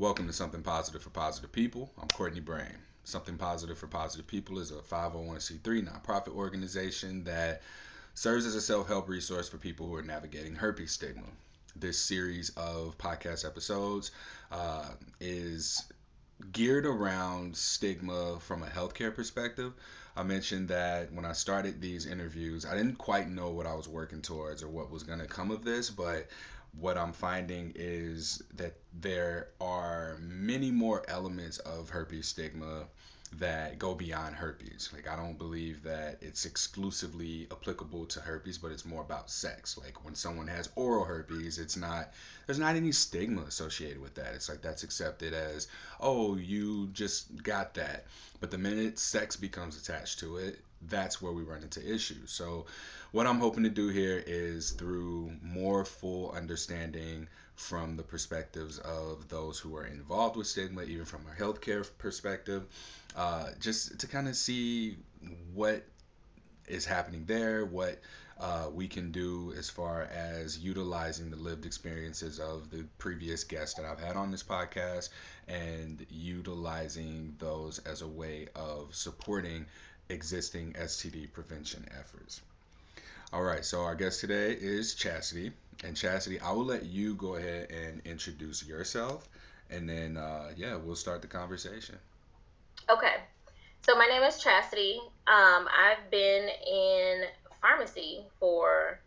Welcome to Something Positive for Positive People. I'm Courtney Brame. Something Positive for Positive People is a 501c3 nonprofit organization that serves as a self-help resource for people who are navigating herpes stigma. This series of podcast episodes is geared around stigma from a healthcare perspective. I mentioned that when I started these interviews, I didn't quite know what I was working towards or what was going to come of this, but what I'm finding is that there are many more elements of herpes stigma that go beyond herpes. Like, I don't believe that it's exclusively applicable to herpes, but it's more about sex. Like, when someone has oral herpes, there's not any stigma associated with that. It's like that's accepted as, oh, you just got that. But the minute sex becomes attached to it, that's where we run into issues. So what I'm hoping to do here is, through more full understanding from the perspectives of those who are involved with stigma, even from a healthcare perspective, just to kind of see what is happening there, what we can do as far as utilizing the lived experiences of the previous guests that I've had on this podcast and utilizing those as a way of supporting existing STD prevention efforts. All right, so our guest today is Chastity. And Chastity, I will let you go ahead and introduce yourself, and then, we'll start the conversation. Okay, so my name is Chastity. I've been in pharmacy for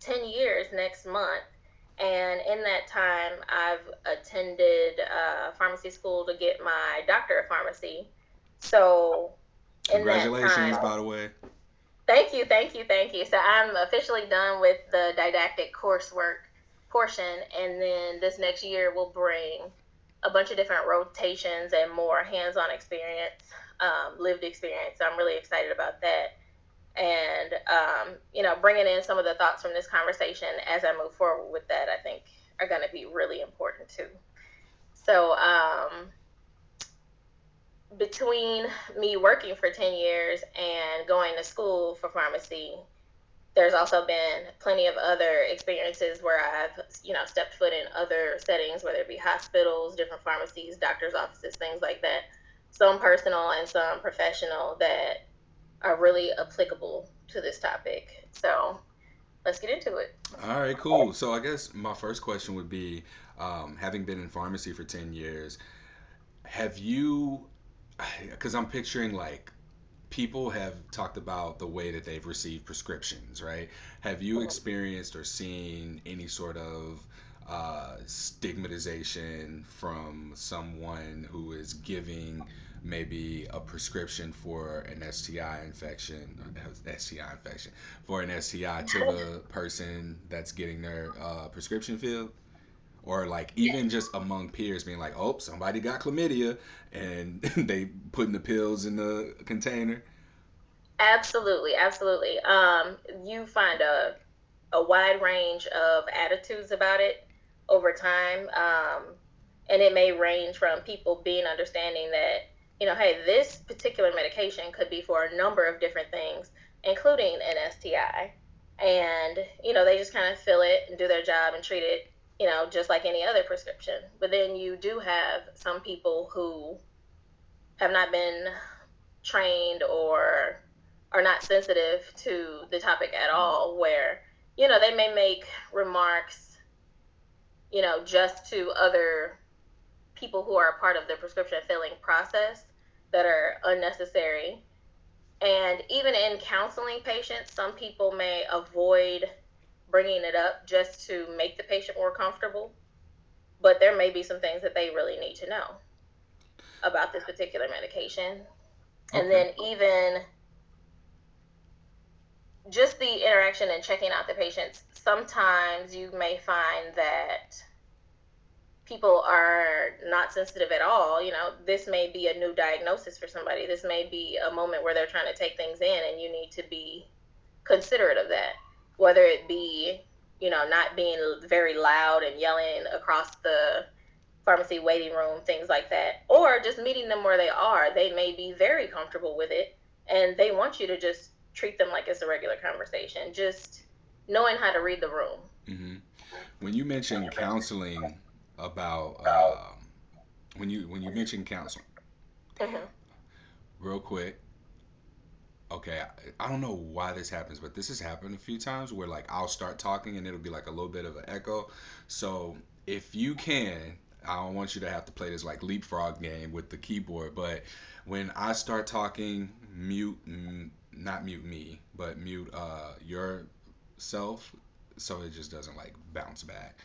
10 years next month, and in that time, I've attended pharmacy school to get my doctorate of pharmacy. So congratulations, by the way. Thank you. So I'm officially done with the didactic coursework portion, and then this next year will bring a bunch of different rotations and more hands-on experience, lived experience. So I'm really excited about that, and bringing in some of the thoughts from this conversation as I move forward with that, I think are going to be really important too. So between me working for 10 years and going to school for pharmacy, there's also been plenty of other experiences where I've, stepped foot in other settings, whether it be hospitals, different pharmacies, doctor's offices, things like that, some personal and some professional, that are really applicable to this topic. So let's get into it. All right, cool. So I guess my first question would be, having been in pharmacy for 10 years, because I'm picturing, like, people have talked about the way that they've received prescriptions, right? Have you experienced or seen any sort of stigmatization from someone who is giving maybe a prescription for an STI to the person that's getting their prescription filled? Or, like, even just among peers being like, oh, somebody got chlamydia, and they putting the pills in the container? Absolutely. You find a wide range of attitudes about it over time. And it may range from people being understanding that, hey, this particular medication could be for a number of different things, including an STI. And, they just kind of fill it and do their job and treat it, just like any other prescription. But then you do have some people who have not been trained or are not sensitive to the topic at all, where, they may make remarks, just to other people who are a part of the prescription filling process that are unnecessary. And even in counseling patients, some people may avoid bringing it up just to make the patient more comfortable, but there may be some things that they really need to know about this particular medication. Okay. And then even just the interaction and checking out the patients, sometimes you may find that people are not sensitive at all. This may be a new diagnosis for somebody. This may be a moment where they're trying to take things in, and you need to be considerate of that. Whether it be, not being very loud and yelling across the pharmacy waiting room, things like that, or just meeting them where they are. They may be very comfortable with it, and they want you to just treat them like it's a regular conversation, just knowing how to read the room. Mm-hmm. When you mentioned counseling about when you mentioned counseling, real quick. Okay, I don't know why this happens, but this has happened a few times where, like, I'll start talking and it'll be like a little bit of an echo. So if you can, I don't want you to have to play this like leapfrog game with the keyboard, but when I start talking, mute yourself so it just doesn't like bounce back.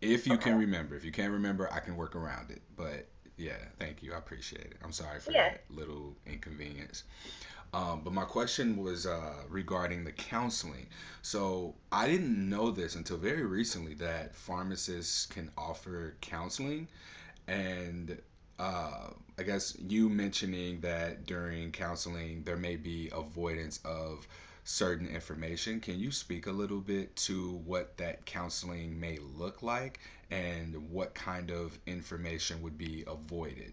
If you can remember. If you can't remember, I can work around it. But yeah, thank you. I appreciate it. I'm sorry for that little inconvenience. But my question was regarding the counseling. So I didn't know this until very recently that pharmacists can offer counseling. And I guess you mentioning that during counseling there may be avoidance of certain information. Can you speak a little bit to what that counseling may look like and what kind of information would be avoided?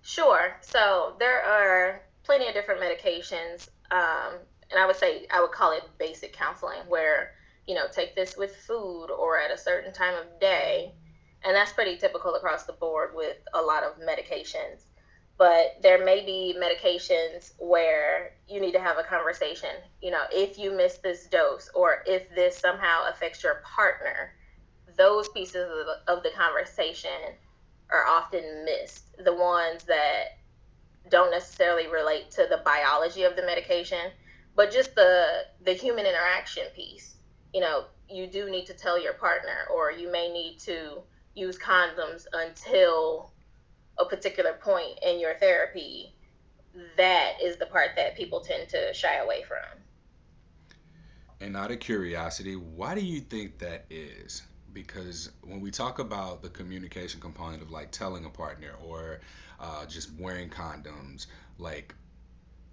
Sure. So there are plenty of different medications, and I would call it basic counseling, where, you know, take this with food or at a certain time of day, and that's pretty typical across the board with a lot of medications. But there may be medications where you need to have a conversation, you know, if you miss this dose or if this somehow affects your partner. Those pieces of the conversation are often missed, the ones that don't necessarily relate to the biology of the medication, but just the human interaction piece. You know, you do need to tell your partner, or you may need to use condoms until a particular point in your therapy. That is the part that people tend to shy away from. And out of curiosity, why do you think that is? Because when we talk about the communication component of like telling a partner or just wearing condoms, like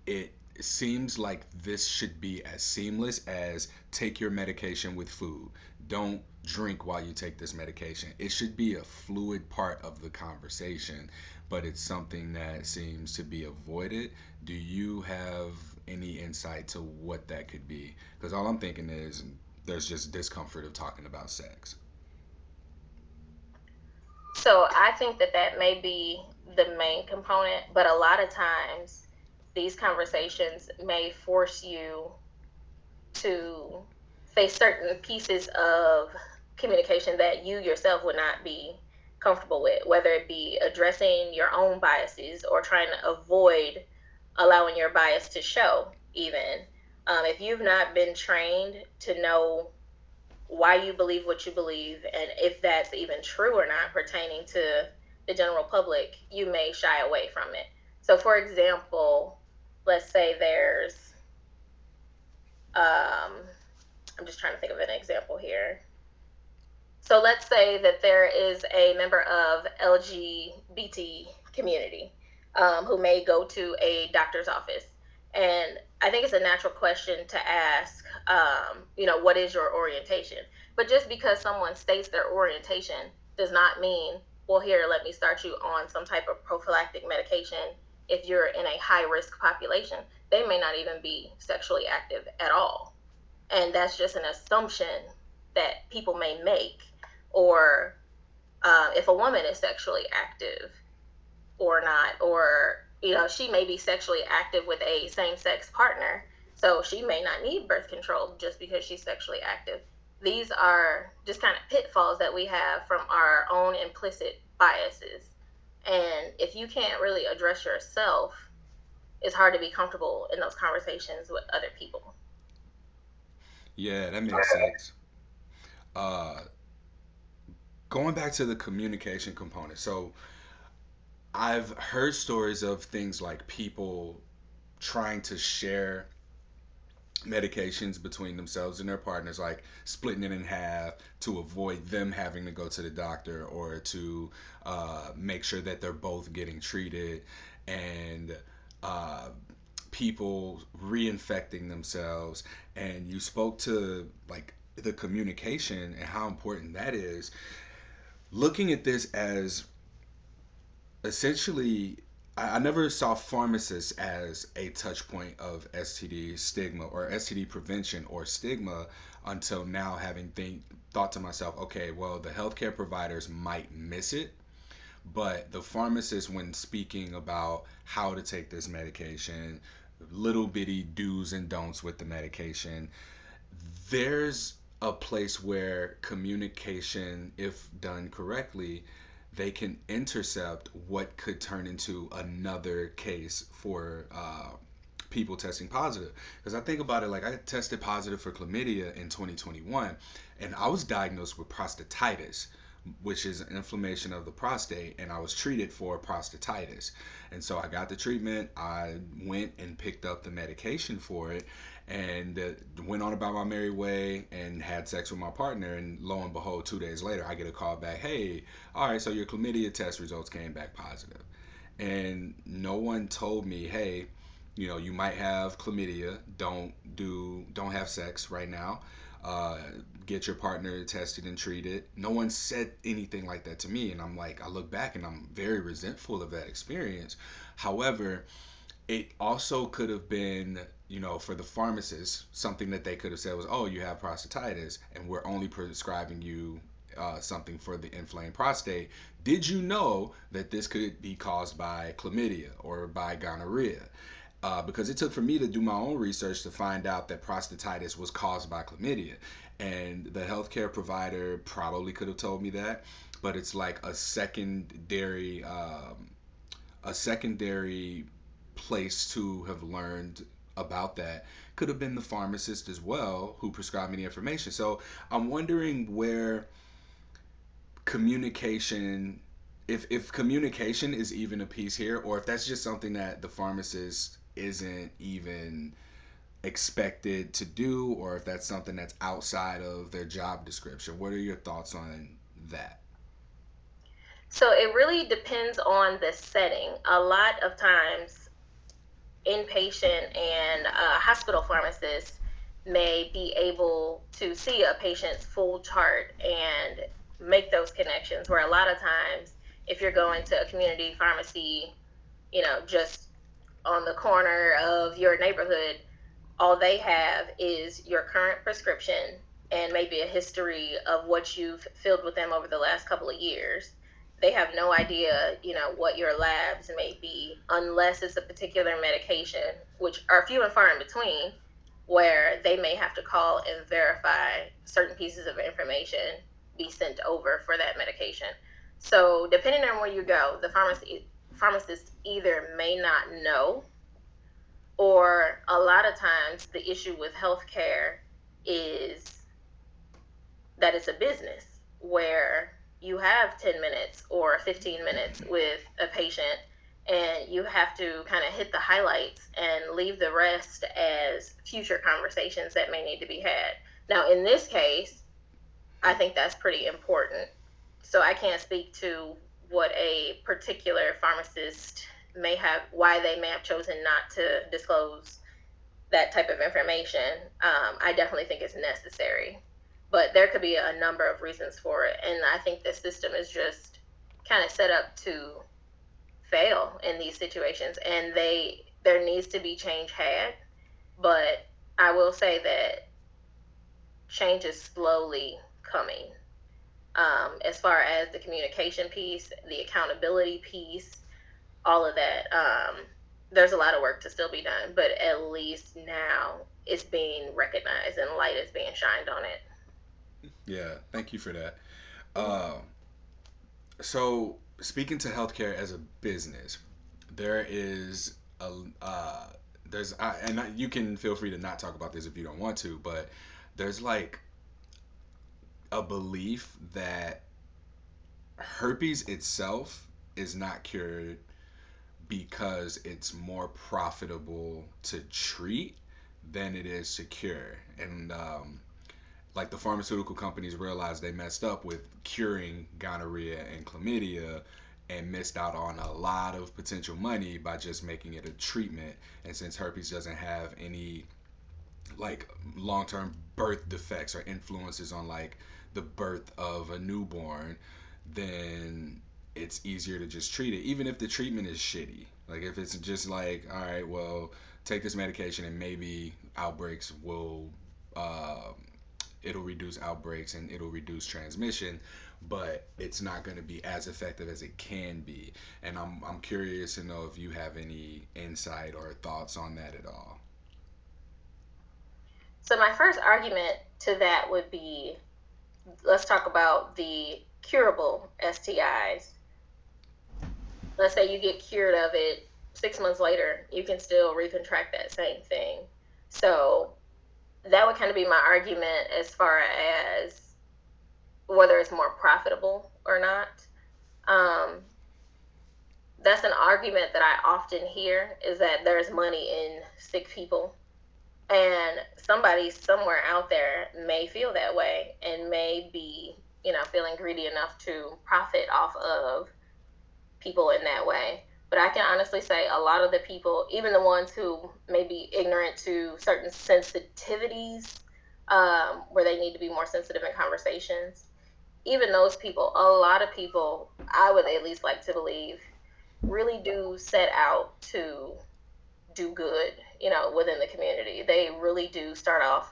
it seems like this should be as seamless as take your medication with food. Don't drink while you take this medication. It should be a fluid part of the conversation, but it's something that seems to be avoided. Do you have any insight to what that could be? Because all I'm thinking is there's just discomfort of talking about sex. So I think that may be the main component, but a lot of times these conversations may force you to face certain pieces of communication that you yourself would not be comfortable with, whether it be addressing your own biases or trying to avoid allowing your bias to show even. If you've not been trained to know why you believe what you believe and if that's even true or not pertaining to the general public, you may shy away from it. So for example, let's say there's, I'm just trying to think of an example here. So let's say that there is a member of LGBT community who may go to a doctor's office. And I think it's a natural question to ask, you know, what is your orientation? But just because someone states their orientation does not mean, well, here, let me start you on some type of prophylactic medication if you're in a high-risk population. They may not even be sexually active at all. And that's just an assumption that people may make. Or if a woman is sexually active or not, or you know, she may be sexually active with a same-sex partner, so she may not need birth control just because she's sexually active. These are just kind of pitfalls that we have from our own implicit biases. And if you can't really address yourself, it's hard to be comfortable in those conversations with other people. Yeah, that makes sense. Going back to the communication component, so I've heard stories of things like people trying to share medications between themselves and their partners, like splitting it in half to avoid them having to go to the doctor or to make sure that they're both getting treated, and people reinfecting themselves. And you spoke to like the communication and how important that is. Looking at this as essentially, I never saw pharmacists as a touch point of STD stigma or STD prevention or stigma, until now having thought to myself, okay, well, the healthcare providers might miss it, but the pharmacist, when speaking about how to take this medication, little bitty do's and don'ts with the medication, there's a place where communication, if done correctly, they can intercept what could turn into another case for people testing positive. Because I think about it, like, I tested positive for chlamydia in 2021, and I was diagnosed with prostatitis, which is an inflammation of the prostate, and I was treated for prostatitis. And so I got the treatment, I went and picked up the medication for it, and went on about my merry way and had sex with my partner, and lo and behold, 2 days later, I get a call back, hey, all right, so your chlamydia test results came back positive. And no one told me, hey, you know, you might have chlamydia, don't have sex right now. Get your partner tested and treated. No one said anything like that to me, and I'm like, I look back and I'm very resentful of that experience. However, it also could have been, you know, for the pharmacist, something that they could have said was, oh, you have prostatitis, and we're only prescribing you something for the inflamed prostate. Did you know that this could be caused by chlamydia or by gonorrhea? Because it took for me to do my own research to find out that prostatitis was caused by chlamydia. And the healthcare provider probably could have told me that, but it's like a secondary place to have learned about that. Could have been the pharmacist as well who prescribed me the information. So I'm wondering where communication, if communication is even a piece here, or if that's just something that the pharmacist isn't even expected to do, or if that's something that's outside of their job description. What are your thoughts on that? So it really depends on the setting. A lot of times, inpatient and hospital pharmacists may be able to see a patient's full chart and make those connections, where a lot of times, if you're going to a community pharmacy, you know, just on the corner of your neighborhood, all they have is your current prescription and maybe a history of what you've filled with them over the last couple of years. They have no idea, you know, what your labs may be, unless it's a particular medication, which are few and far in between, where they may have to call and verify certain pieces of information be sent over for that medication. So depending on where you go, the pharmacist either may not know, or a lot of times the issue with healthcare is that it's a business where you have 10 minutes or 15 minutes with a patient, and you have to kind of hit the highlights and leave the rest as future conversations that may need to be had. Now, in this case, I think that's pretty important. So I can't speak to what a particular pharmacist may have, why they may have chosen not to disclose that type of information. I definitely think it's necessary, but there could be a number of reasons for it. And I think the system is just kind of set up to fail in these situations, and there needs to be change had, but I will say that change is slowly coming. As far as the communication piece, the accountability piece, all of that, there's a lot of work to still be done, but at least now it's being recognized and light is being shined on it. Yeah, thank you for that. So speaking to healthcare as a business, there is you can feel free to not talk about this if you don't want to, but there's like a belief that herpes itself is not cured because it's more profitable to treat than it is to cure. And like the pharmaceutical companies realized they messed up with curing gonorrhea and chlamydia and missed out on a lot of potential money by just making it a treatment. And since herpes doesn't have any like long-term birth defects or influences on like the birth of a newborn, then it's easier to just treat it, even if the treatment is shitty. Like if it's just like, all right, well, take this medication and maybe outbreaks will it'll reduce outbreaks and it'll reduce transmission, but it's not going to be as effective as it can be. And I'm curious to know if you have any insight or thoughts on that at all. So my first argument to that would be, let's talk about the curable STIs. Let's say you get cured of it. 6 months later, you can still recontract that same thing. So that would kind of be my argument as far as whether it's more profitable or not. That's an argument that I often hear, is that there's money in sick people. And somebody somewhere out there may feel that way and may be, feeling greedy enough to profit off of people in that way. But I can honestly say a lot of the people, even the ones who may be ignorant to certain sensitivities, where they need to be more sensitive in conversations, even those people, a lot of people, I would at least like to believe, really do set out to do good, within the community. They really do start off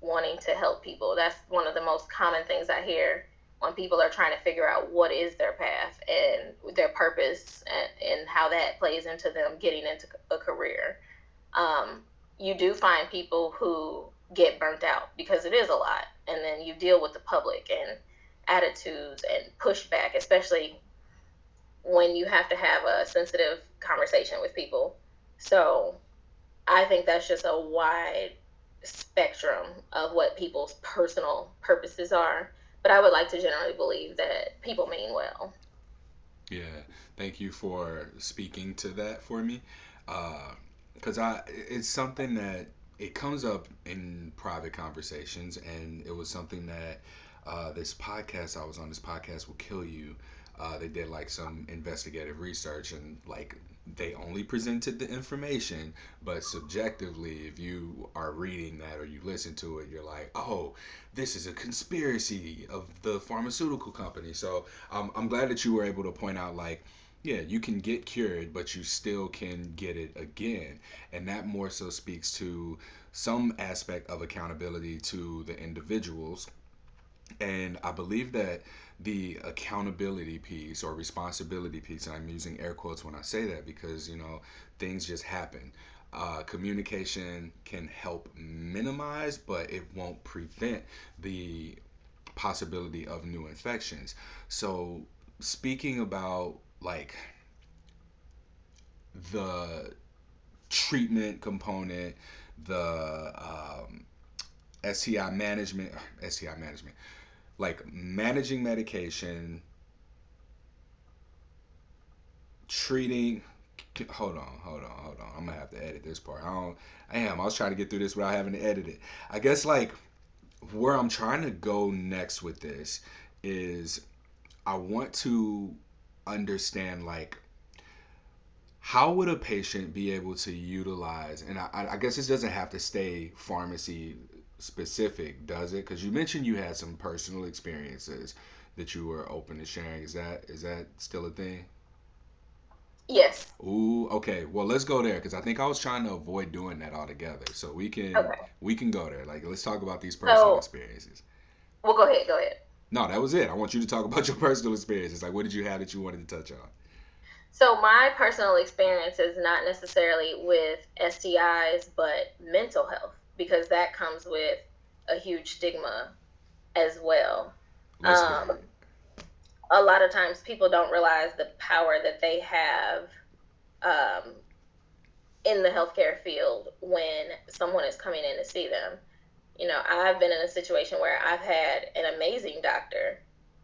wanting to help people. That's one of the most common things I hear when people are trying to figure out what is their path and their purpose and how that plays into them getting into a career. You do find people who get burnt out because it is a lot. And then you deal with the public and attitudes and pushback, especially when you have to have a sensitive conversation with people. So I think that's just a wide spectrum of what people's personal purposes are. But I would like to generally believe that people mean well. Yeah, thank you for speaking to that for me. Because it's something that it comes up in private conversations, and it was something that this podcast I was on, This Podcast Will Kill You, they did some investigative research, and they only presented the information, but subjectively, if you are reading that or you listen to it, you're like, oh, this is a conspiracy of the pharmaceutical company. So I'm glad that you were able to point out, yeah, you can get cured, but you still can get it again. And that more so speaks to some aspect of accountability to the individuals. And I believe that the accountability piece or responsibility piece, and I'm using air quotes when I say that because, things just happen. Communication can help minimize, but it won't prevent the possibility of new infections. So speaking about the treatment component, the STI management, managing medication, treating, hold on. I'm gonna have to edit this part. I was trying to get through this without having to edit it. I guess where I'm trying to go next with this is I want to understand how would a patient be able to utilize, and I guess this doesn't have to stay pharmacy specific, does it? Because you mentioned you had some personal experiences that you were open to sharing. Is that still a thing? Yes. Ooh, okay. Well, let's go there, because I think I was trying to avoid doing that altogether. So we can go there. Let's talk about these personal experiences. Well, go ahead. No, that was it. I want you to talk about your personal experiences. What did you have that you wanted to touch on? So my personal experience is not necessarily with STIs, but mental health, because that comes with a huge stigma as well. A lot of times people don't realize the power that they have in the healthcare field when someone is coming in to see them. I've been in a situation where I've had an amazing doctor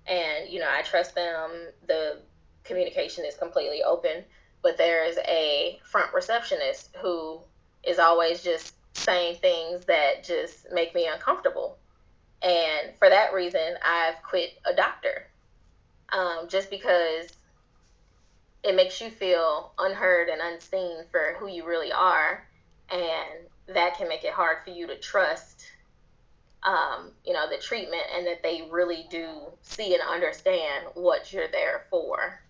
and, I trust them. The communication is completely open, but there is a front receptionist who is always just saying things that just make me uncomfortable, and for that reason I've quit a doctor, just because it makes you feel unheard and unseen for who you really are, and that can make it hard for you to trust the treatment and that they really do see and understand what you're there for.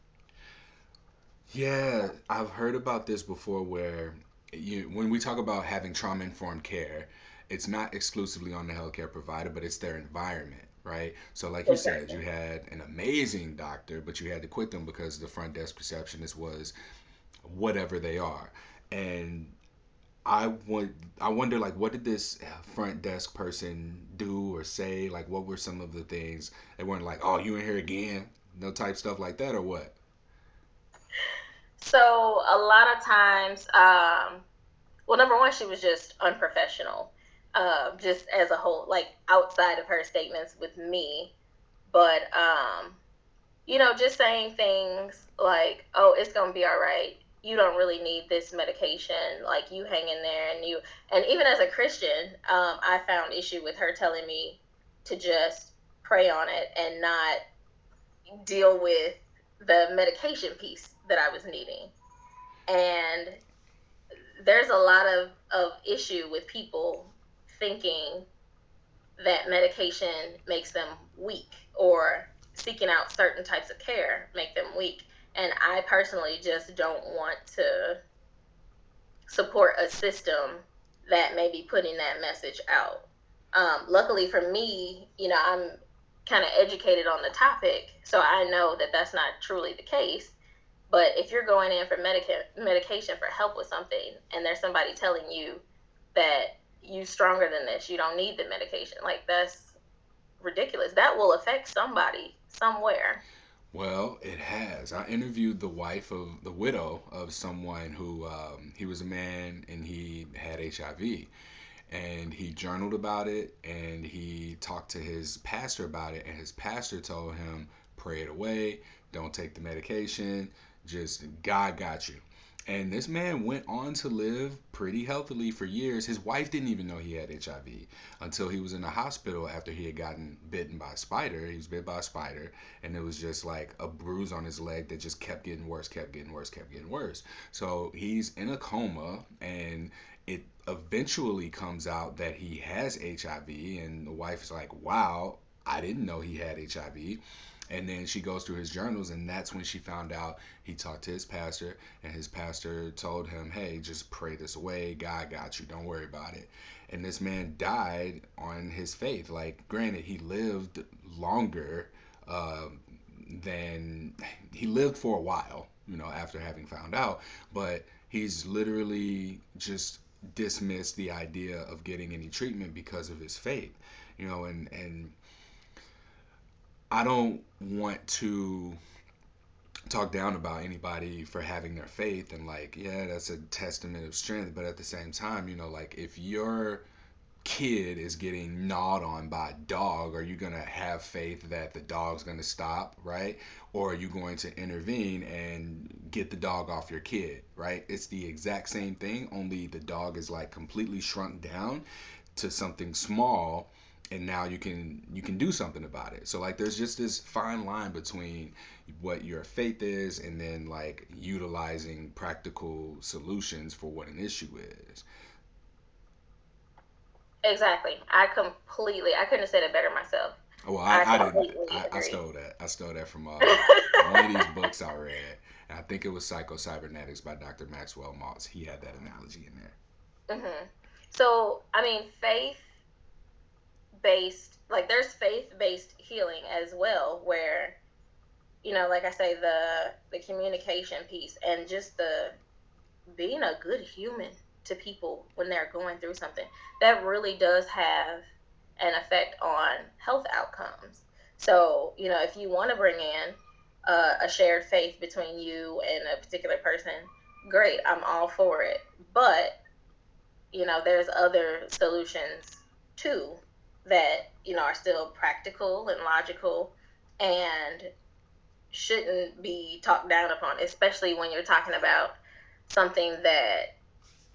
Yeah, I've heard about this before, where when we talk about having trauma-informed care it's not exclusively on the healthcare provider, but it's their environment, right? So like you said, you had an amazing doctor, but you had to quit them because the front desk receptionist was whatever they are. And I wonder, like, what did this front desk person do or say? Like, what were some of the things? They weren't like, oh, you in here again? No type stuff like that, or what? So a lot of times, well, number one, she was just unprofessional, just as a whole, like outside of her statements with me. But, you know, just saying things like, oh, it's going to be all right. You don't really need this medication, like you hang in there. And you, and even as a Christian, I found issue with her telling me to just pray on it and not deal with the medication piece that I was needing. And there's a lot of issue with people thinking that medication makes them weak, or seeking out certain types of care make them weak. And I personally just don't want to support a system that may be putting that message out. Luckily for me, you know, I'm kind of educated on the topic, so I know that that's not truly the case. But if you're going in for medication for help with something, and there's somebody telling you that you're stronger than this, you don't need the medication, like that's ridiculous. That will affect somebody somewhere. Well, it has. I interviewed the widow of someone who, he was a man and he had HIV, and he journaled about it, and he talked to his pastor about it, and his pastor told him, pray it away, don't take the medication, just God got you. And this man went on to live pretty healthily for years. His wife didn't even know he had HIV until he was in the hospital after he had gotten bitten by a spider. He was bit by a spider, and it was just like a bruise on his leg that just kept getting worse, kept getting worse, kept getting worse. So he's in a coma, and it eventually comes out that he has HIV, and the wife is like, wow, I didn't know he had HIV. And then she goes through his journals, and that's when she found out he talked to his pastor, and his pastor told him, hey, just pray this away. God got you. Don't worry about it. And this man died on his faith. Like, granted, he lived longer than he lived for a while, you know, after having found out. But he's literally just dismissed the idea of getting any treatment because of his faith, you know, and I don't want to talk down about anybody for having their faith, and like, yeah, that's a testament of strength. But at the same time, you know, like if your kid is getting gnawed on by a dog, are you going to have faith that the dog's going to stop, right? Or are you going to intervene and get the dog off your kid, right? It's the exact same thing, only the dog is like completely shrunk down to something small. And now you can do something about it. So like there's just this fine line between what your faith is and then like utilizing practical solutions for what an issue is. Exactly. I couldn't have said it better myself. Well, I stole that from one of these books I read, and I think it was Psycho-Cybernetics by Dr. Maxwell Maltz. He had that analogy in there. Mm-hmm. So I mean, there's faith-based healing as well, where, you know, like I say, the communication piece and just the being a good human to people when they're going through something, that really does have an effect on health outcomes. So, you know, if you want to bring in a shared faith between you and a particular person, great, I'm all for it. But, you know, there's other solutions too that, you know, are still practical and logical and shouldn't be talked down upon, especially when you're talking about something that,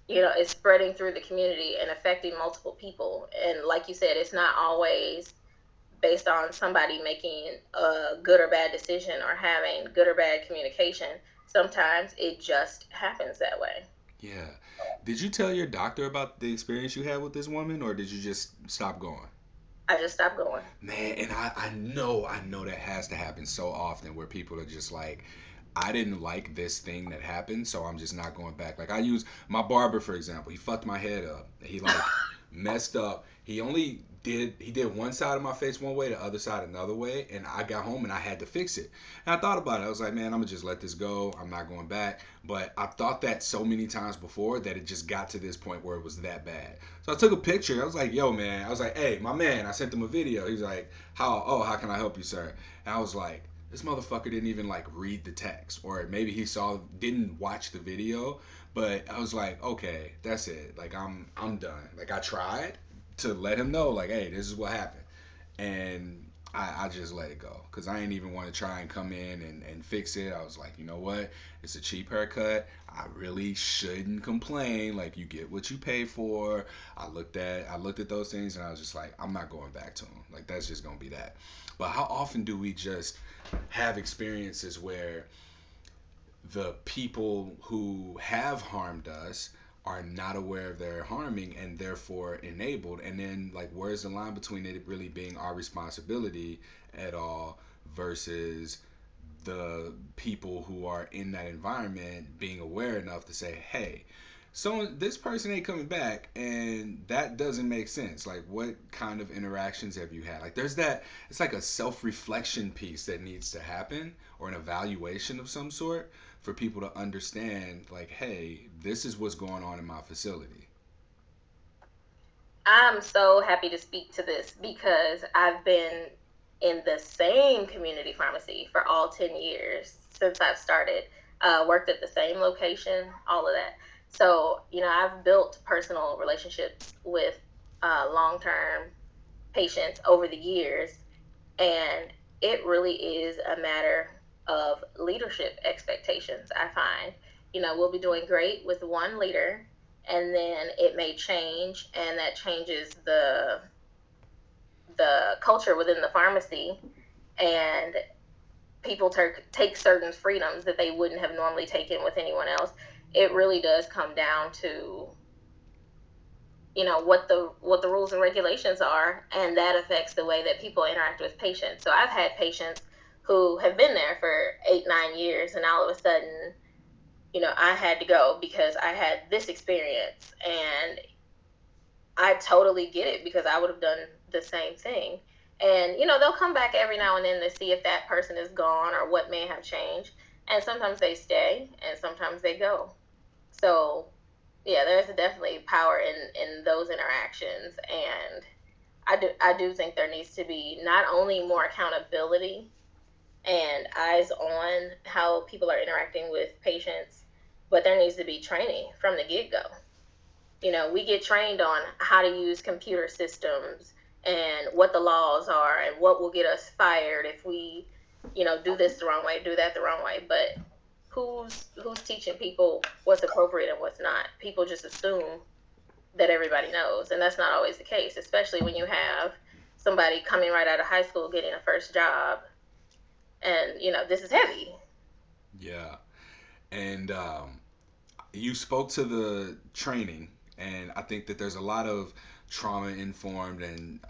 you know, is spreading through the community and affecting multiple people. And like you said, it's not always based on somebody making a good or bad decision or having good or bad communication. Sometimes it just happens that way. Yeah. Did you tell your doctor about the experience you had with this woman, or did you just stop going? I just stopped going. Man, and I know that has to happen so often, where people are just like, I didn't like this thing that happened, so I'm just not going back. Like I use my barber, for example. He fucked my head up. He like messed up. He did one side of my face one way, the other side another way, and I got home and I had to fix it. And I thought about it. I was like, man, I'm going to just let this go. I'm not going back. But I thought that so many times before that it just got to this point where it was that bad. So I took a picture. I was like, yo, man. I was like, hey, my man. I sent him a video. He's like, how can I help you, sir? And I was like, this motherfucker didn't even like read the text, or maybe didn't watch the video. But I was like, okay, that's it. Like, I'm done. Like, I tried to let him know, like, hey, this is what happened, and I just let it go, because I didn't even want to try and come in and fix it. I was like, you know what, it's a cheap haircut, I really shouldn't complain, like, you get what you pay for. I looked at those things, and I was just like, I'm not going back to him. Like, that's just gonna be that. But how often do we just have experiences where the people who have harmed us are not aware of their harming and therefore enabled? And then, like, where's the line between it really being our responsibility at all versus the people who are in that environment being aware enough to say, hey, so this person ain't coming back, and that doesn't make sense. Like, what kind of interactions have you had? Like, there's that, it's like a self-reflection piece that needs to happen, or an evaluation of some sort, for people to understand, like, hey, this is what's going on in my facility. I'm so happy to speak to this, because I've been in the same community pharmacy for all 10 years since I've started, worked at the same location, all of that. So, you know, I've built personal relationships with long-term patients over the years, and it really is a matter of leadership expectations, I find. You know, we'll be doing great with one leader, and then it may change, and that changes the culture within the pharmacy, and people take certain freedoms that they wouldn't have normally taken with anyone else. It really does come down to, you know, what the rules and regulations are, and that affects the way that people interact with patients. So I've had patients who have been there for 8-9 years, and all of a sudden, you know, I had to go because I had this experience, and I totally get it, because I would have done the same thing. And, you know, they'll come back every now and then to see if that person is gone or what may have changed. And sometimes they stay, and sometimes they go. So, yeah, there's definitely power in those interactions. And I do think there needs to be not only more accountability and eyes on how people are interacting with patients, but there needs to be training from the get-go. You know, we get trained on how to use computer systems and what the laws are and what will get us fired if we, you know, do this the wrong way, do that the wrong way. But who's teaching people what's appropriate and what's not? People just assume that everybody knows, and that's not always the case, especially when you have somebody coming right out of high school getting a first job, and, you know, this is heavy. Yeah. And you spoke to the training, and I think that there's a lot of trauma-informed and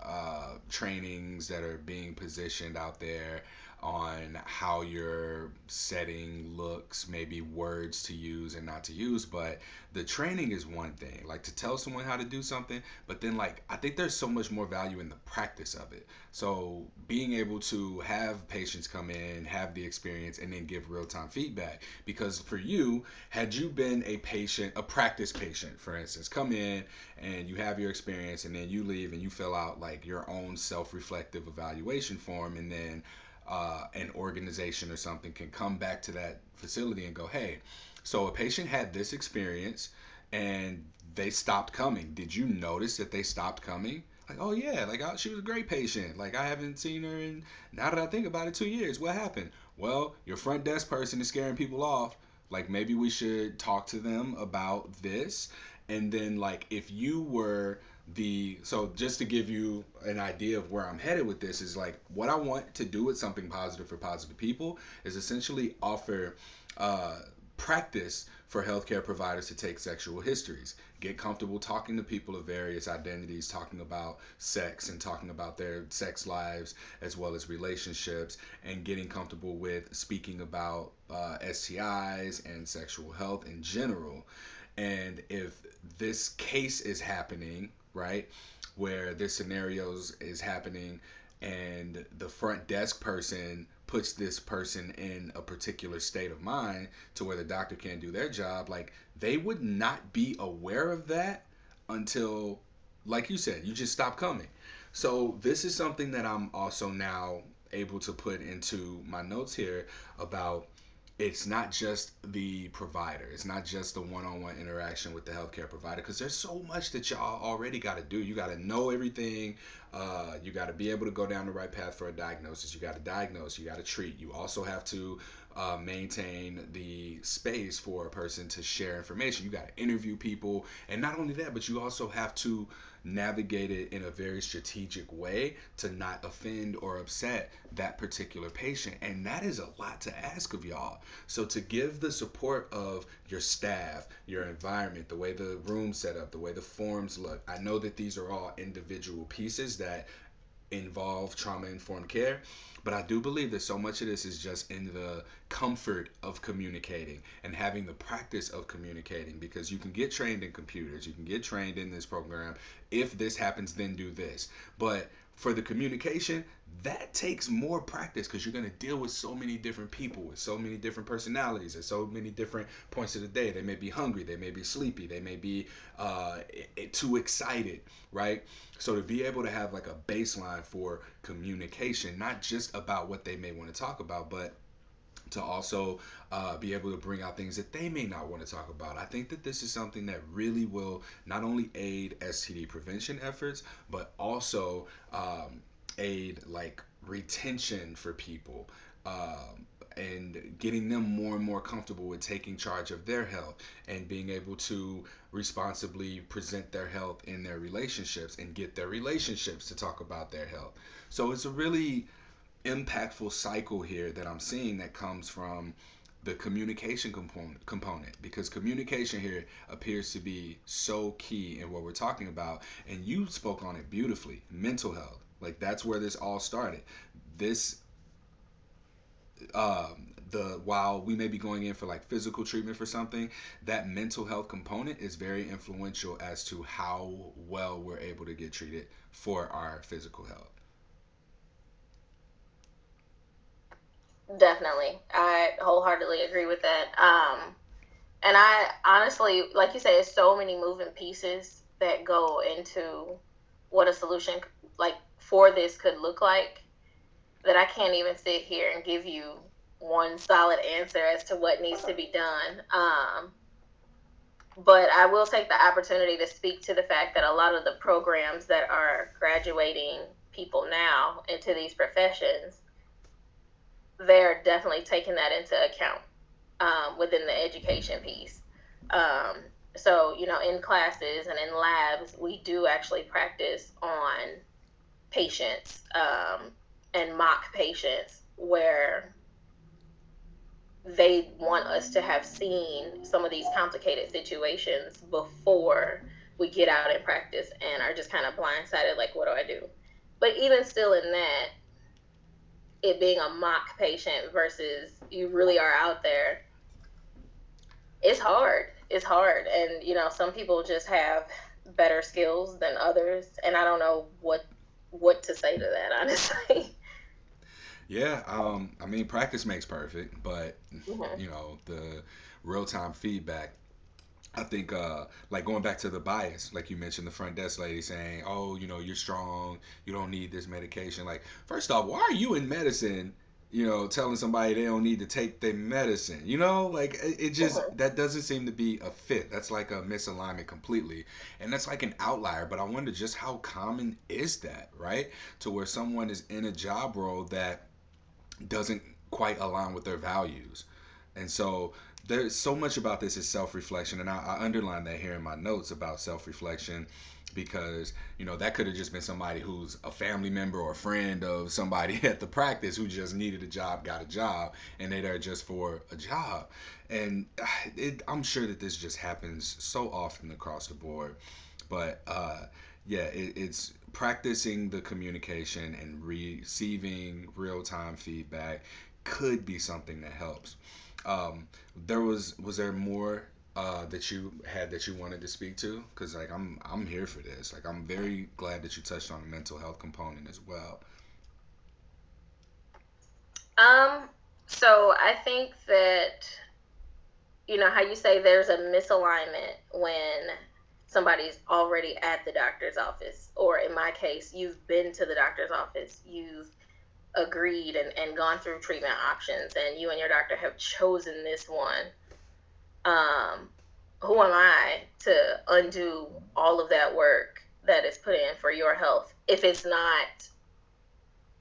trainings that are being positioned out there on how your setting looks, maybe words to use and not to use. But the training is one thing, like to tell someone how to do something, but then, like, I think there's so much more value in the practice of it. So being able to have patients come in, have the experience, and then give real-time feedback. Because for you, had you been a patient, a practice patient, for instance, come in and you have your experience, and then you leave and you fill out like your own self-reflective evaluation form, and then an organization or something can come back to that facility and go, hey, so a patient had this experience and they stopped coming. Did you notice that they stopped coming? Like, oh yeah, like she was a great patient. Like, I haven't seen her in, now that I think about it, 2 years. What happened? Well, your front desk person is scaring people off. Like, maybe we should talk to them about this. And then, like, if you were so just to give you an idea of where I'm headed with this is, like, what I want to do with Something Positive for Positive People is essentially offer practice for healthcare providers to take sexual histories, get comfortable talking to people of various identities, talking about sex and talking about their sex lives as well as relationships, and getting comfortable with speaking about STIs and sexual health in general. And if this case is happening right? Where this scenario is happening and the front desk person puts this person in a particular state of mind to where the doctor can't do their job, like they would not be aware of that until, like you said, you just stop coming. So this is something that I'm also now able to put into my notes here about it's not just the provider. It's not just the one-on-one interaction with the healthcare provider, because there's so much that y'all already got to do. You got to know everything. You got to be able to go down the right path for a diagnosis. You got to diagnose. You got to treat. You also have to maintain the space for a person to share information. You got to interview people. And not only that, but you also have to navigate it in a very strategic way to not offend or upset that particular patient. And that is a lot to ask of y'all. So to give the support of your staff, your environment, the way the room's set up, the way the forms look, I know that these are all individual pieces that involve trauma-informed care, but I do believe that so much of this is just in the comfort of communicating and having the practice of communicating, because you can get trained in computers, you can get trained in this program, if this happens, then do this. But for the communication, that takes more practice, because you're going to deal with so many different people, with so many different personalities, at so many different points of the day. They may be hungry, they may be sleepy, they may be too excited, right? So to be able to have like a baseline for communication, not just about what they may want to talk about, but to also be able to bring out things that they may not want to talk about. I think that this is something that really will not only aid STD prevention efforts, but also aid like retention for people and getting them more and more comfortable with taking charge of their health and being able to responsibly present their health in their relationships and get their relationships to talk about their health. So it's a really impactful cycle here that I'm seeing that comes from the communication component, because communication here appears to be so key in what we're talking about. And you spoke on it beautifully, mental health. Like that's where this all started. This while we may be going in for like physical treatment for something, that mental health component is very influential as to how well we're able to get treated for our physical health. Definitely. I wholeheartedly agree with that. And I honestly, like you said, it's so many moving pieces that go into what a solution like for this could look like that I can't even sit here and give you one solid answer as to what needs to be done. But I will take the opportunity to speak to the fact that a lot of the programs that are graduating people now into these professions, they're definitely taking that into account within the education piece. So, you know, in classes and in labs, we do actually practice on patients and mock patients where they want us to have seen some of these complicated situations before we get out and practice and are just kind of blindsided, like, what do I do? But even still in that, it being a mock patient versus you really are out there, it's hard. And, you know, some people just have better skills than others. And I don't know what to say to that, honestly. Yeah. I mean, practice makes perfect, but You know, the real time feedback, I think, like going back to the bias, like you mentioned, the front desk lady saying, oh, you know, you're strong, you don't need this medication. Like, first off, why are you in medicine, you know, telling somebody they don't need to take their medicine? You know, like, it just, that doesn't seem to be a fit. That's like a misalignment completely. And that's like an outlier. But I wonder just how common is that, right? To where someone is in a job role that doesn't quite align with their values. And so there's so much about this is self-reflection, and I underline that here in my notes about self-reflection, because, you know, that could have just been somebody who's a family member or a friend of somebody at the practice who just needed a job, got a job, and they're there just for a job. And I'm sure that this just happens so often across the board. But it's practicing the communication and receiving real-time feedback could be something that helps. Was there more that you had that you wanted to speak to? Because like I'm here for this. Like I'm very glad that you touched on the mental health component as well. So I think that, you know, how you say there's a misalignment when somebody's already at the doctor's office, or in my case, you've been to the doctor's office, you've agreed and gone through treatment options, and you and your doctor have chosen this one. Who am I to undo all of that work that is put in for your health? If it's not,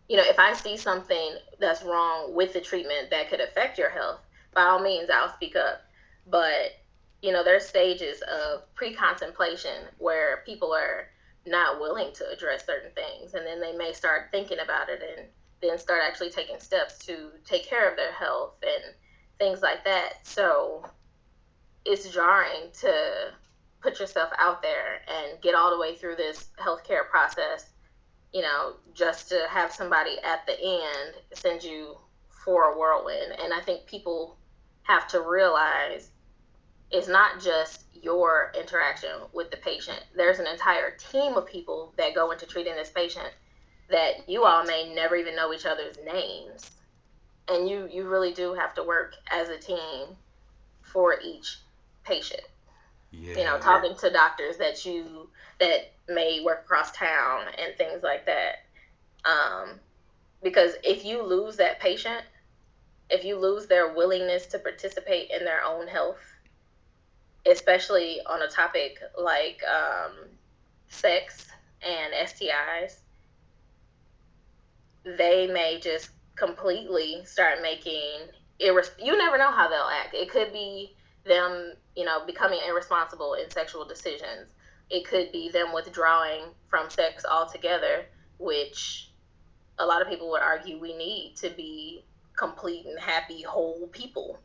you know, if I see something that's wrong with the treatment that could affect your health, by all means, I'll speak up. But, you know, there's stages of pre-contemplation where people are not willing to address certain things, and then they may start thinking about it and then start actually taking steps to take care of their health and things like that. So it's jarring to put yourself out there and get all the way through this healthcare process, you know, just to have somebody at the end send you for a whirlwind. And I think people have to realize it's not just your interaction with the patient. There's an entire team of people that go into treating this patient that you all may never even know each other's names. And you really do have to work as a team for each patient. Yeah. You know, talking to doctors that may work across town and things like that. Because if you lose that patient, if you lose their willingness to participate in their own health, especially on a topic like sex and STIs, they may just completely start making you never know how they'll act. It could be them, you know, becoming irresponsible in sexual decisions. It could be them withdrawing from sex altogether, which a lot of people would argue we need to be complete and happy, whole people.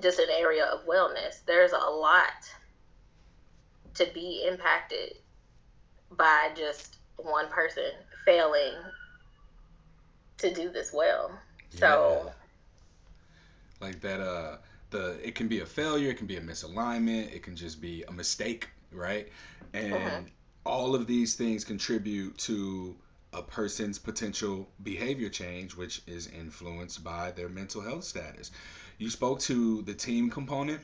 Just an area of wellness. There's a lot to be impacted by just one person failing to do this well. Yeah. So like that, it can be a failure, it can be a misalignment, it can just be a mistake, right? And all of these things contribute to a person's potential behavior change, which is influenced by their mental health status. You spoke to the team component,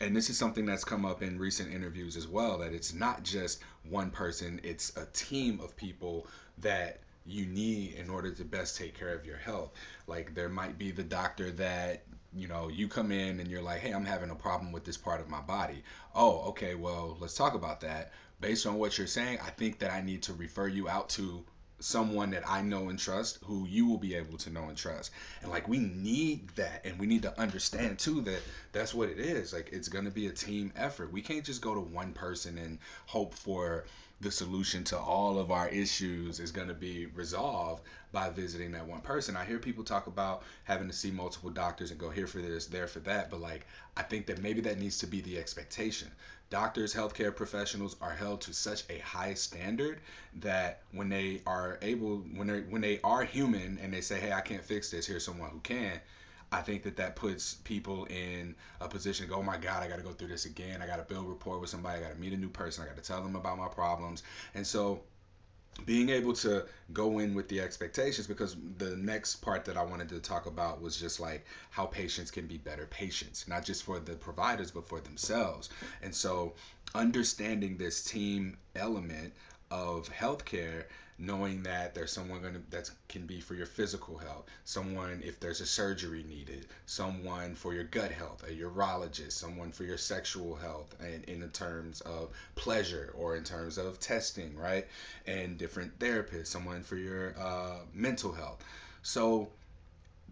and this is something that's come up in recent interviews as well, that it's not just one person, it's a team of people that you need in order to best take care of your health. Like there might be the doctor that, you know, you come in and you're like, hey, I'm having a problem with this part of my body. Oh, okay, well, let's talk about that. Based on what you're saying, I think that I need to refer you out to someone that I know and trust, who you will be able to know and trust. And like, we need that, and we need to understand too that that's what it is. Like, it's going to be a team effort. We can't just go to one person and hope for the solution to all of our issues is going to be resolved by visiting that one person. I hear people talk about having to see multiple doctors and go here for this, there for that, but like, I think that maybe that needs to be the expectation. Doctors, healthcare professionals are held to such a high standard that when they are human and they say, hey, I can't fix this, here's someone who can, I think that puts people in a position to go, oh my God, I got to go through this again. I got to build rapport with somebody. I got to meet a new person. I got to tell them about my problems. And so being able to go in with the expectations, because the next part that I wanted to talk about was just like how patients can be better patients, not just for the providers, but for themselves. And so understanding this team element of healthcare, knowing that there's someone that can be for your physical health, someone if there's a surgery needed, someone for your gut health, a urologist, someone for your sexual health, and in terms of pleasure or in terms of testing, right? And different therapists, someone for your mental health. So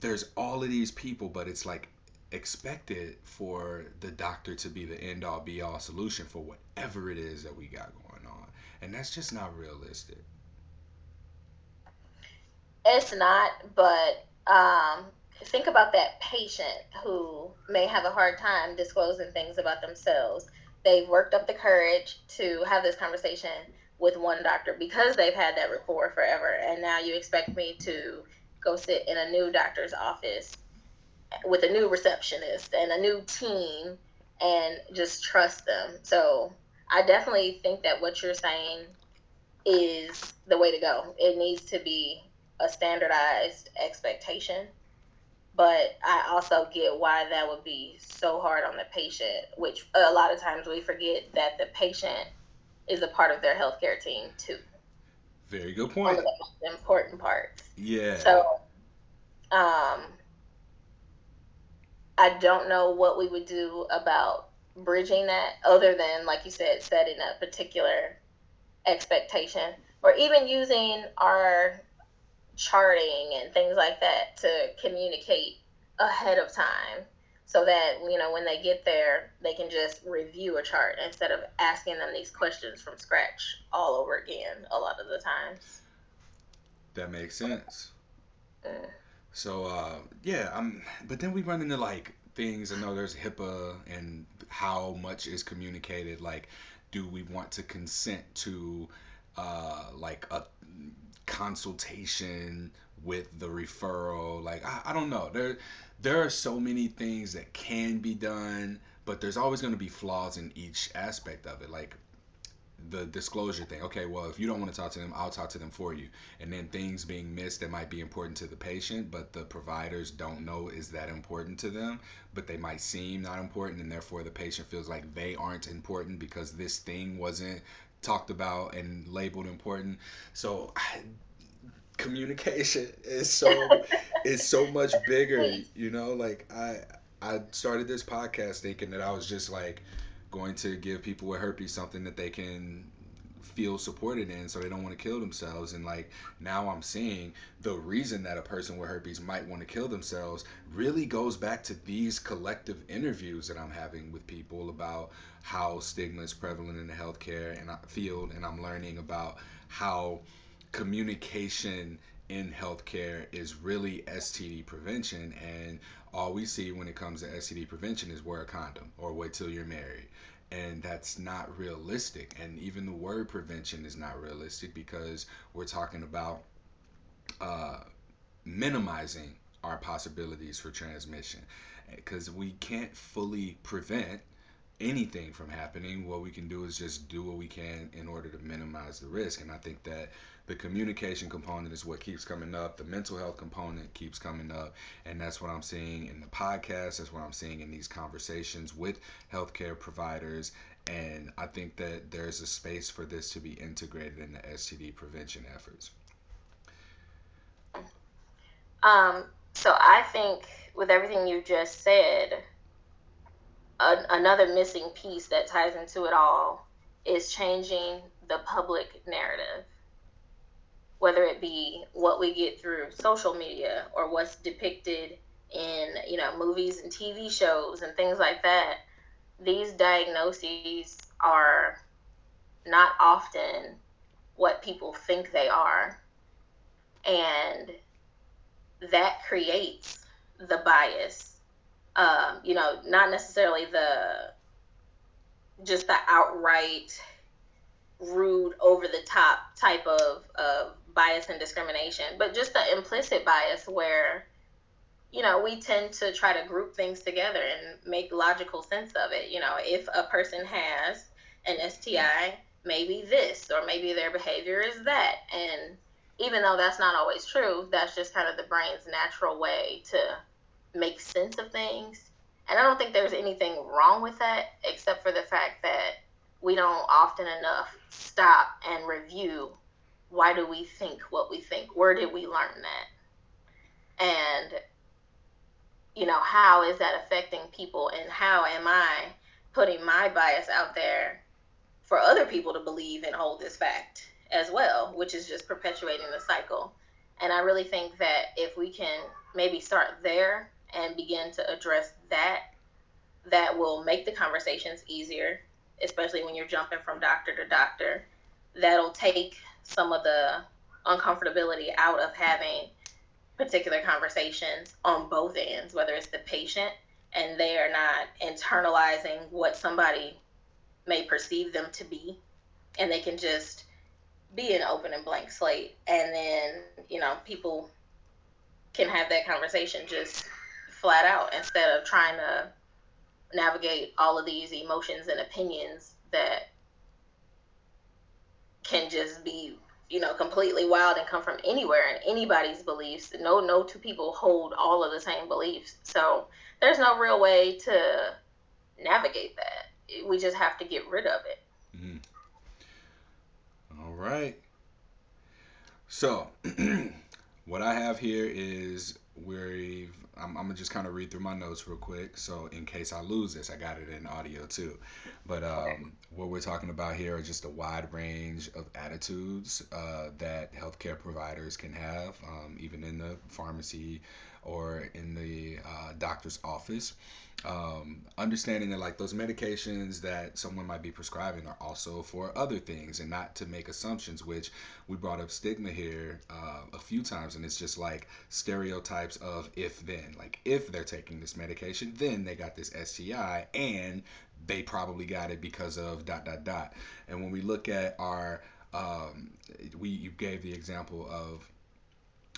there's all of these people, but it's like expected for the doctor to be the end-all be-all solution for whatever it is that we got going on. And that's just not realistic. It's not, but think about that patient who may have a hard time disclosing things about themselves. They've worked up the courage to have this conversation with one doctor because they've had that rapport forever, and now you expect me to go sit in a new doctor's office with a new receptionist and a new team and just trust them. So I definitely think that what you're saying is the way to go. It needs to be a standardized expectation. But I also get why that would be so hard on the patient, which a lot of times we forget that the patient is a part of their healthcare team too. Very good point. One of the most important parts. Yeah. So, I don't know what we would do about bridging that, other than, like you said, setting a particular expectation, or even using our charting and things like that to communicate ahead of time, so that, you know, when they get there, they can just review a chart instead of asking them these questions from scratch all over again a lot of the times. That makes sense. So yeah, but then we run into like things. I know there's HIPAA and how much is communicated. Like, do we want to consent to like a consultation with the referral? Like, I don't know. There are so many things that can be done, but there's always going to be flaws in each aspect of it. Like the disclosure thing. Okay, well, if you don't want to talk to them, I'll talk to them for you. And then things being missed that might be important to the patient, but the providers don't know is that important to them, but they might seem not important, and therefore the patient feels like they aren't important because this thing wasn't talked about and labeled important. So communication is so much bigger, you know. Like I started this podcast thinking that I was just like going to give people with herpes something that they can feel supported in, so they don't want to kill themselves. And like, now I'm seeing the reason that a person with herpes might want to kill themselves really goes back to these collective interviews that I'm having with people about how stigma is prevalent in the healthcare field, and I'm learning about how communication in healthcare is really STD prevention, and all we see when it comes to STD prevention is wear a condom or wait till you're married. And that's not realistic. And even the word prevention is not realistic, because we're talking about minimizing our possibilities for transmission, because we can't fully prevent anything from happening. What we can do is just do what we can in order to minimize the risk. And I think that the communication component is what keeps coming up. The mental health component keeps coming up. And that's what I'm seeing in the podcast. That's what I'm seeing in these conversations with healthcare providers. And I think that there's a space for this to be integrated in the STD prevention efforts. So I think with everything you just said, another missing piece that ties into it all is changing the public narrative. Whether it be what we get through social media or what's depicted in, you know, movies and TV shows and things like that, these diagnoses are not often what people think they are. And that creates the bias. You know, not necessarily the outright rude, over the top type of bias and discrimination, but just the implicit bias where, you know, we tend to try to group things together and make logical sense of it. You know, if a person has an STI, maybe this, or maybe their behavior is that. And even though that's not always true, that's just kind of the brain's natural way to make sense of things. And I don't think there's anything wrong with that, except for the fact that we don't often enough stop and review, why do we think what we think? Where did we learn that? And, you know, how is that affecting people? And how am I putting my bias out there for other people to believe and hold this fact as well, which is just perpetuating the cycle. And I really think that if we can maybe start there and begin to address that, that will make the conversations easier, especially when you're jumping from doctor to doctor. That'll take some of the uncomfortability out of having particular conversations on both ends, whether it's the patient and they are not internalizing what somebody may perceive them to be, and they can just be an open and blank slate. And then, you know, people can have that conversation just flat out instead of trying to navigate all of these emotions and opinions that can just be, you know, completely wild and come from anywhere and anybody's beliefs. No two people hold all of the same beliefs. So there's no real way to navigate that. We just have to get rid of it. Mm-hmm. All right. So what I have here is I'm going to just kind of read through my notes real quick. So in case I lose this, I got it in audio too. But what we're talking about here are just a wide range of attitudes that healthcare providers can have, even in the pharmacy or in the doctor's office. Understanding that like those medications that someone might be prescribing are also for other things, and not to make assumptions, which we brought up stigma here a few times, and it's just like stereotypes of if then, like if they're taking this medication, then they got this STI and they probably got it because of ... And when we look at our you gave the example of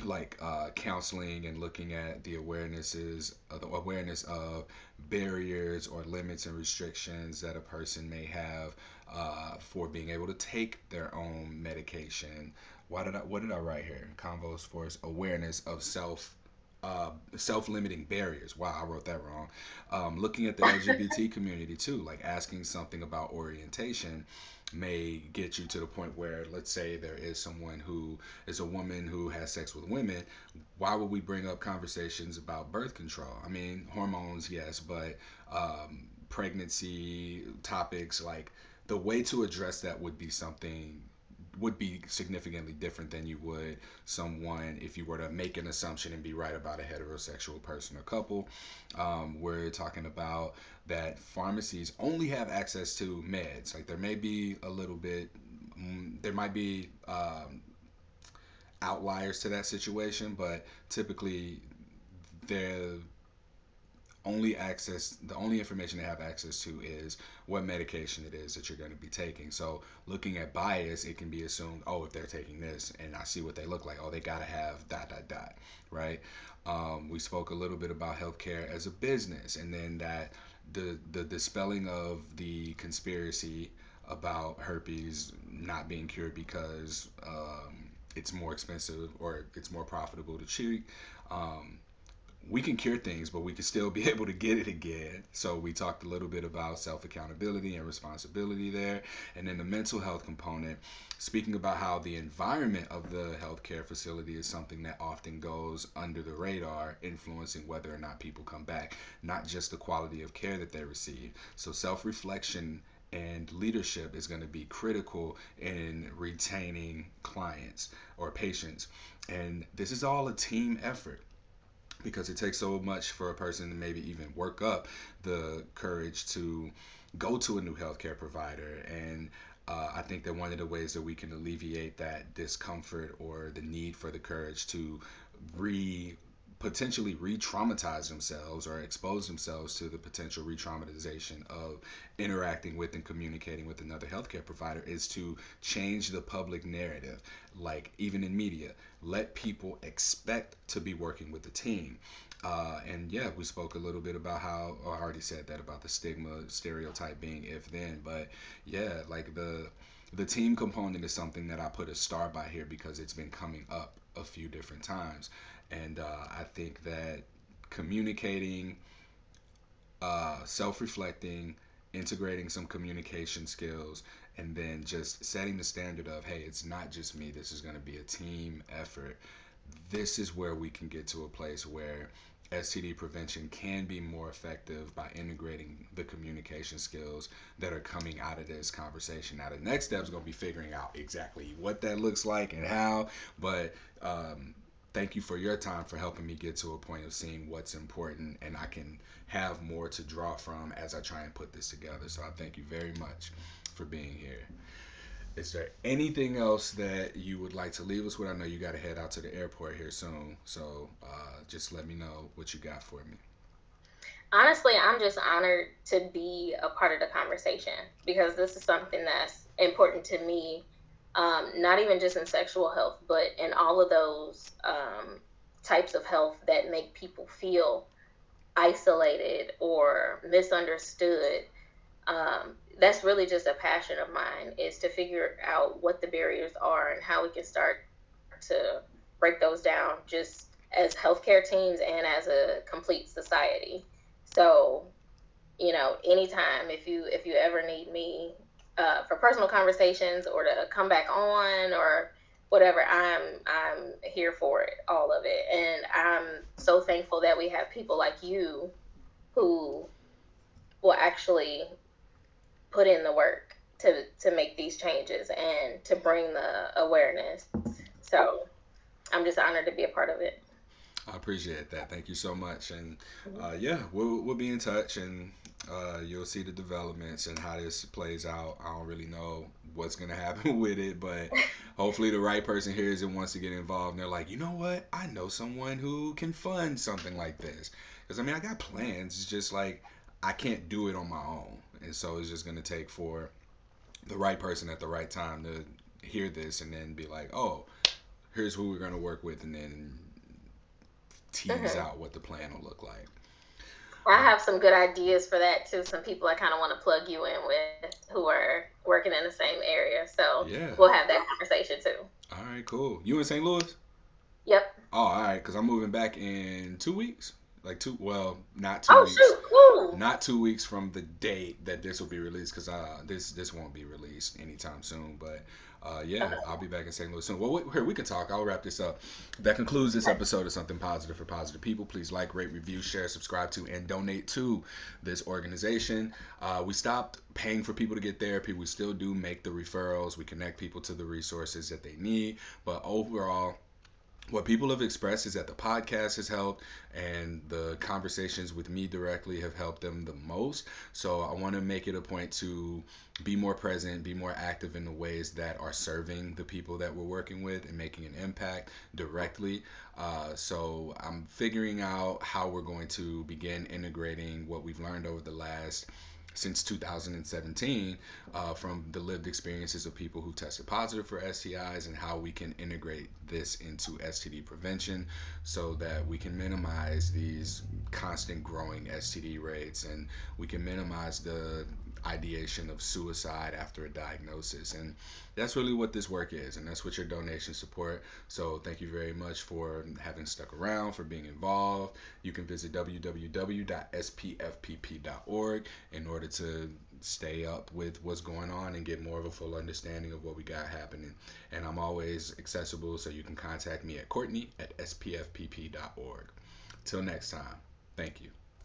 like counseling and looking at the awareness of barriers or limits and restrictions that a person may have for being able to take their own medication. What did I write here? Convos for awareness of self-limiting barriers. Wow, I wrote that wrong. Looking at the LGBT community too, like asking something about orientation may get you to the point where, let's say there is someone who is a woman who has sex with women, why would we bring up conversations about birth control? I mean, hormones, yes, but pregnancy topics, like the way to address that would be significantly different than you would someone if you were to make an assumption and be right about a heterosexual person or couple. We're talking about that pharmacies only have access to meds. Like there might be outliers to that situation, but typically the only information they have access to is what medication it is that you're going to be taking. So looking at bias, it can be assumed, oh, if they're taking this and I see what they look like, oh, they got to have ... right? We spoke a little bit about healthcare as a business, and then that the dispelling of the conspiracy about herpes not being cured because it's more expensive or it's more profitable to treat. We can cure things, but we can still be able to get it again. So we talked a little bit about self-accountability and responsibility there. And then the mental health component, speaking about how the environment of the healthcare facility is something that often goes under the radar, influencing whether or not people come back, not just the quality of care that they receive. So self-reflection and leadership is going to be critical in retaining clients or patients. And this is all a team effort, because it takes so much for a person to maybe even work up the courage to go to a new healthcare provider. And I think that one of the ways that we can alleviate that discomfort or the need for the courage to potentially re-traumatize themselves or expose themselves to the potential re-traumatization of interacting with and communicating with another healthcare provider is to change the public narrative. Like even in media, let people expect to be working with the team. And yeah, we spoke a little bit about how, I already said that about the stigma stereotype being if then, but yeah, like the team component is something that I put a star by here because it's been coming up a few different times. And I think that communicating, self-reflecting, integrating some communication skills, and then just setting the standard of, hey, it's not just me, this is going to be a team effort. This is where we can get to a place where STD prevention can be more effective by integrating the communication skills that are coming out of this conversation. Now, the next step is going to be figuring out exactly what that looks like and how, but thank you for your time for helping me get to a point of seeing what's important, and I can have more to draw from as I try and put this together. So I thank you very much for being here. Is there anything else that you would like to leave us with? I know you got to head out to the airport here soon, so just let me know what you got for me. Honestly, I'm just honored to be a part of the conversation because this is something that's important to me. Not even just in sexual health, but in all of those types of health that make people feel isolated or misunderstood. That's really just a passion of mine, is to figure out what the barriers are and how we can start to break those down, just as healthcare teams and as a complete society. So, you know, anytime, if you ever need me for personal conversations or to come back on or whatever, I'm here for it, all of it. And I'm so thankful that we have people like you who will actually put in the work to make these changes and to bring the awareness. So I'm just honored to be a part of it. I appreciate that. Thank you so much. And we'll be in touch, and you'll see the developments and how this plays out. I don't really know what's going to happen with it, but hopefully the right person hears and wants to get involved. And they're like, you know what? I know someone who can fund something like this. Because, I mean, I got plans. It's just like I can't do it on my own. And so it's just going to take for the right person at the right time to hear this and then be like, oh, here's who we're going to work with, and then tease out what the plan will look like. I have some good ideas for that too. Some people I kind of want to plug you in with who are working in the same area. So We'll have that conversation too. All right, cool. You in St. Louis? Yep. Oh, all right, because I'm moving back in 2 weeks. Not 2 weeks. Oh, shoot. Woo. Not 2 weeks from the date that this will be released, because this won't be released anytime soon. But I'll be back in St. Louis soon. Well, here, we can talk. I'll wrap this up. That concludes this episode of Something Positive for Positive People. Please like, rate, review, share, subscribe to, and donate to this organization. We stopped paying for people to get therapy. We still do make the referrals. We connect people to the resources that they need. But overall, what people have expressed is that the podcast has helped, and the conversations with me directly have helped them the most. So I want to make it a point to be more present, be more active in the ways that are serving the people that we're working with and making an impact directly. So I'm figuring out how we're going to begin integrating what we've learned over the last since 2017 from the lived experiences of people who tested positive for STIs, and how we can integrate this into STD prevention so that we can minimize these constant growing STD rates, and we can minimize the ideation of suicide after a diagnosis. And that's really what this work is, and that's what your donations support. So thank you very much for having stuck around, for being involved. You can visit www.spfpp.org in order to stay up with what's going on and get more of a full understanding of what we got happening. And I'm always accessible, so you can contact me at Courtney@spfpp.org. Till next time, thank you.